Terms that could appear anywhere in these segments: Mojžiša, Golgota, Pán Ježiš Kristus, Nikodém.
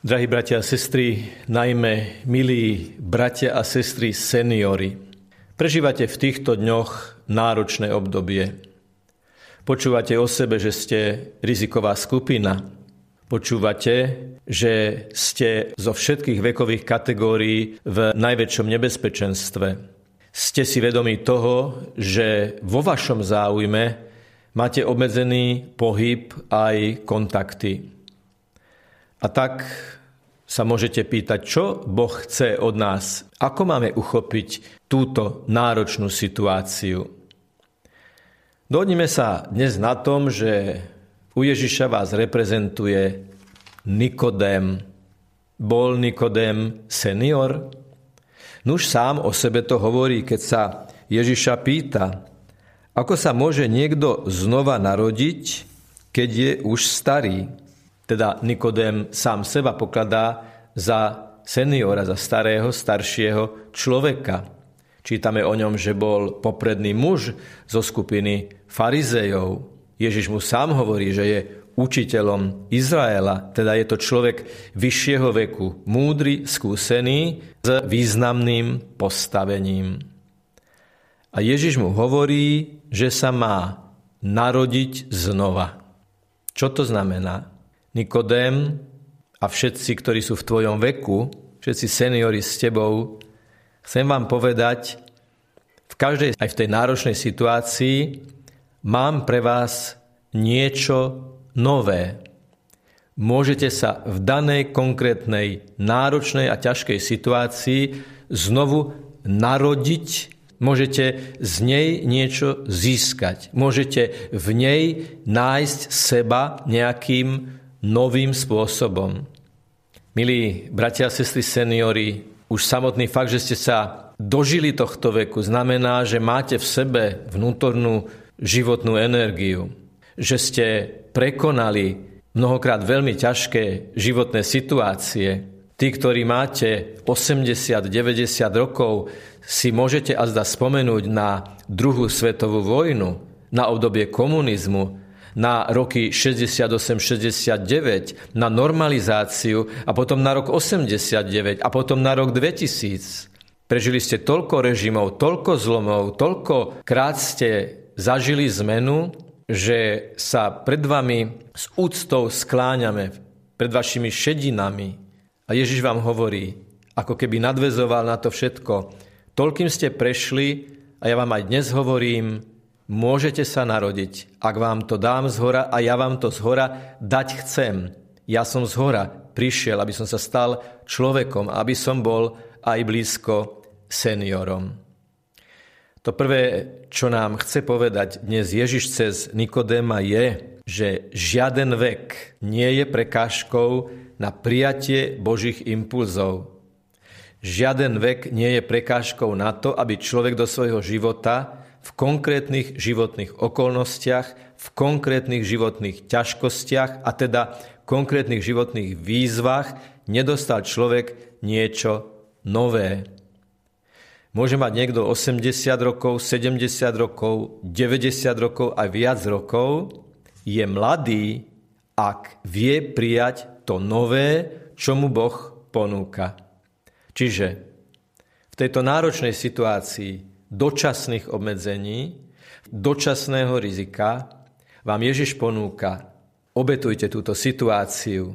Drahí bratia a sestry, najmä milí bratia a sestry seniori, prežívate v týchto dňoch náročné obdobie. Počúvate o sebe, že ste riziková skupina. Počúvate, že ste zo všetkých vekových kategórií v najväčšom nebezpečenstve. Ste si vedomí toho, že vo vašom záujme máte obmedzený pohyb aj kontakty. A tak sa môžete pýtať, čo Boh chce od nás? Ako máme uchopiť túto náročnú situáciu? Dohodnime sa dnes na tom, že u Ježiša vás reprezentuje Nikodém. Bol Nikodém senior? Nuž sám o sebe to hovorí, keď sa Ježiša pýta, ako sa môže niekto znova narodiť, keď je už starý? Teda Nikodém sám seba pokladá za seniora, za starého, staršieho človeka. Čítame o ňom, že bol popredný muž zo skupiny farizejov. Ježiš mu sám hovorí, že je učiteľom Izraela, teda je to človek vyššieho veku, múdry, skúsený, s významným postavením. A Ježiš mu hovorí, že sa má narodiť znova. Čo to znamená? Nikodém a všetci, ktorí sú v tvojom veku, všetci seniori s tebou, chcem vám povedať, v každej, aj v tej náročnej situácii, mám pre vás niečo nové. Môžete sa v danej, konkrétnej, náročnej a ťažkej situácii znovu narodiť, môžete z nej niečo získať. Môžete v nej nájsť seba nejakým novým spôsobom. Milí bratia a sestry seniori, už samotný fakt, že ste sa dožili tohto veku, znamená, že máte v sebe vnútornú životnú energiu, že ste prekonali mnohokrát veľmi ťažké životné situácie. Tí, ktorí máte 80-90 rokov, si môžete azda spomenúť na 2. svetovú vojnu, na obdobie komunizmu, na roky 68-69, na normalizáciu a potom na rok 89 a potom na rok 2000. Prežili ste toľko režimov, toľko zlomov, toľko krát ste zažili zmenu, že sa pred vami s úctou skláňame, pred vašimi šedinami. A Ježiš vám hovorí, ako keby nadväzoval na to všetko. Toľkým ste prešli a ja vám aj dnes hovorím, môžete sa narodiť, ak vám to dám zhora a ja vám to zhora dať chcem. Ja som zhora prišiel, aby som sa stal človekom, aby som bol aj blízko seniorom. To prvé, čo nám chce povedať dnes Ježiš cez Nikodéma je, že žiaden vek nie je prekážkou na prijatie Božích impulzov. Žiaden vek nie je prekážkou na to, aby človek do svojho života v konkrétnych životných okolnostiach, v konkrétnych životných ťažkostiach a teda konkrétnych životných výzvach nedostal človek niečo nové. Môže mať niekto 80 rokov, 70 rokov, 90 rokov a viac rokov, je mladý, ak vie prijať to nové, čo mu Boh ponúka. Čiže v tejto náročnej situácii dočasných obmedzení, dočasného rizika, vám Ježiš ponúka, obetujte túto situáciu,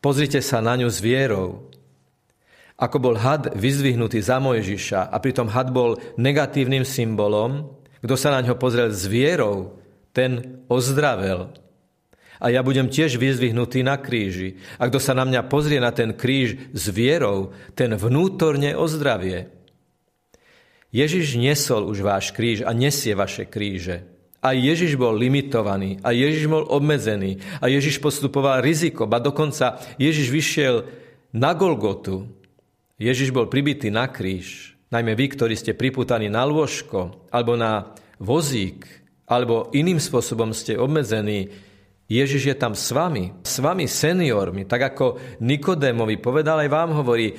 pozrite sa na ňu s vierou. Ako bol had vyzdvihnutý za Mojžiša a pritom had bol negatívnym symbolom, kto sa na ňo pozrel s vierou, ten ozdravel. A ja budem tiež vyzdvihnutý na kríži. A kto sa na mňa pozrie na ten kríž s vierou, ten vnútorne ozdravie. Ježiš nesol už váš kríž a nesie vaše kríže. A Ježiš bol limitovaný, a Ježiš bol obmedzený, a Ježiš postupoval riziko, ba dokonca Ježiš vyšiel na Golgotu. Ježiš bol pribitý na kríž. Najmä vy, ktorí ste priputaní na lôžko, alebo na vozík, alebo iným spôsobom ste obmedzení, Ježiš je tam s vami seniormi, tak ako Nikodémovi povedal, aj vám hovorí,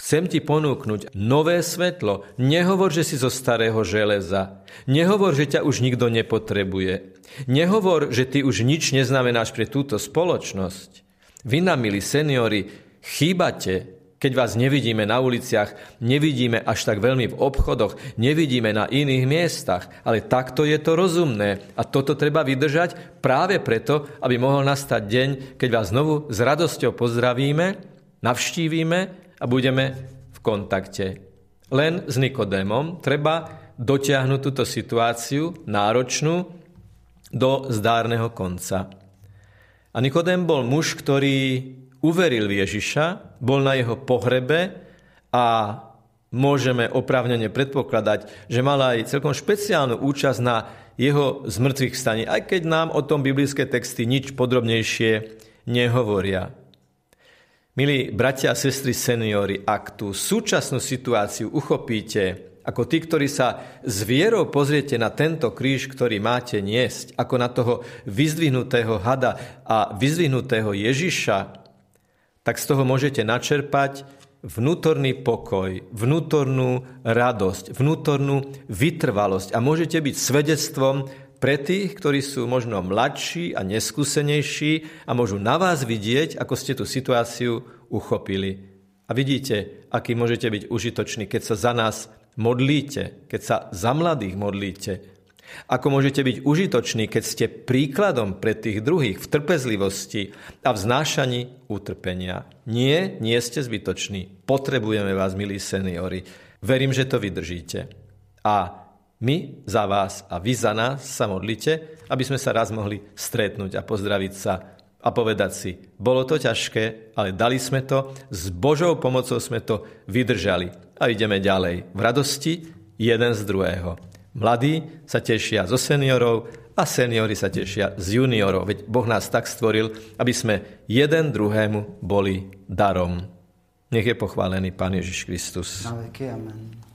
chcem ti ponúknuť nové svetlo. Nehovor, že si zo starého železa. Nehovor, že ťa už nikto nepotrebuje. Nehovor, že ty už nič neznamenáš pre túto spoločnosť. Vy nám, milí seniori, chýbate, keď vás nevidíme na uliciach, nevidíme až tak veľmi v obchodoch, nevidíme na iných miestach. Ale takto je to rozumné a toto treba vydržať práve preto, aby mohol nastať deň, keď vás znovu s radosťou pozdravíme, navštívime a budeme v kontakte. Len s Nikodémom treba dotiahnuť túto situáciu náročnú do zdárneho konca. A Nikodém bol muž, ktorý uveril v Ježiša, bol na jeho pohrebe a môžeme oprávnene predpokladať, že mal aj celkom špeciálnu účasť na jeho zmrtvých staní, aj keď nám o tom biblické texty nič podrobnejšie nehovoria. Milí bratia a sestry seniori, ak tú súčasnú situáciu uchopíte, ako tí, ktorí sa s vierou pozriete na tento kríž, ktorý máte niesť, ako na toho vyzdvihnutého hada a vyzdvihnutého Ježiša, tak z toho môžete načerpať vnútorný pokoj, vnútornú radosť, vnútornú vytrvalosť a môžete byť svedectvom pre tých, ktorí sú možno mladší a neskúsenejší a môžu na vás vidieť, ako ste tú situáciu uchopili. A vidíte, aký môžete byť užitoční, keď sa za nás modlíte, keď sa za mladých modlíte. Ako môžete byť užitoční, keď ste príkladom pre tých druhých v trpezlivosti a v znášaní utrpenia. Nie, nie ste zbytoční. Potrebujeme vás, milí seniori. Verím, že to vydržíte. A my za vás a vy za nás sa modlite, aby sme sa raz mohli stretnúť a pozdraviť sa a povedať si, bolo to ťažké, ale dali sme to, s Božou pomocou sme to vydržali. A ideme ďalej v radosti jeden z druhého. Mladí sa tešia zo seniorov a seniori sa tešia z juniorov. Veď Boh nás tak stvoril, aby sme jeden druhému boli darom. Nech je pochválený Pán Ježiš Kristus. Na veky, amen.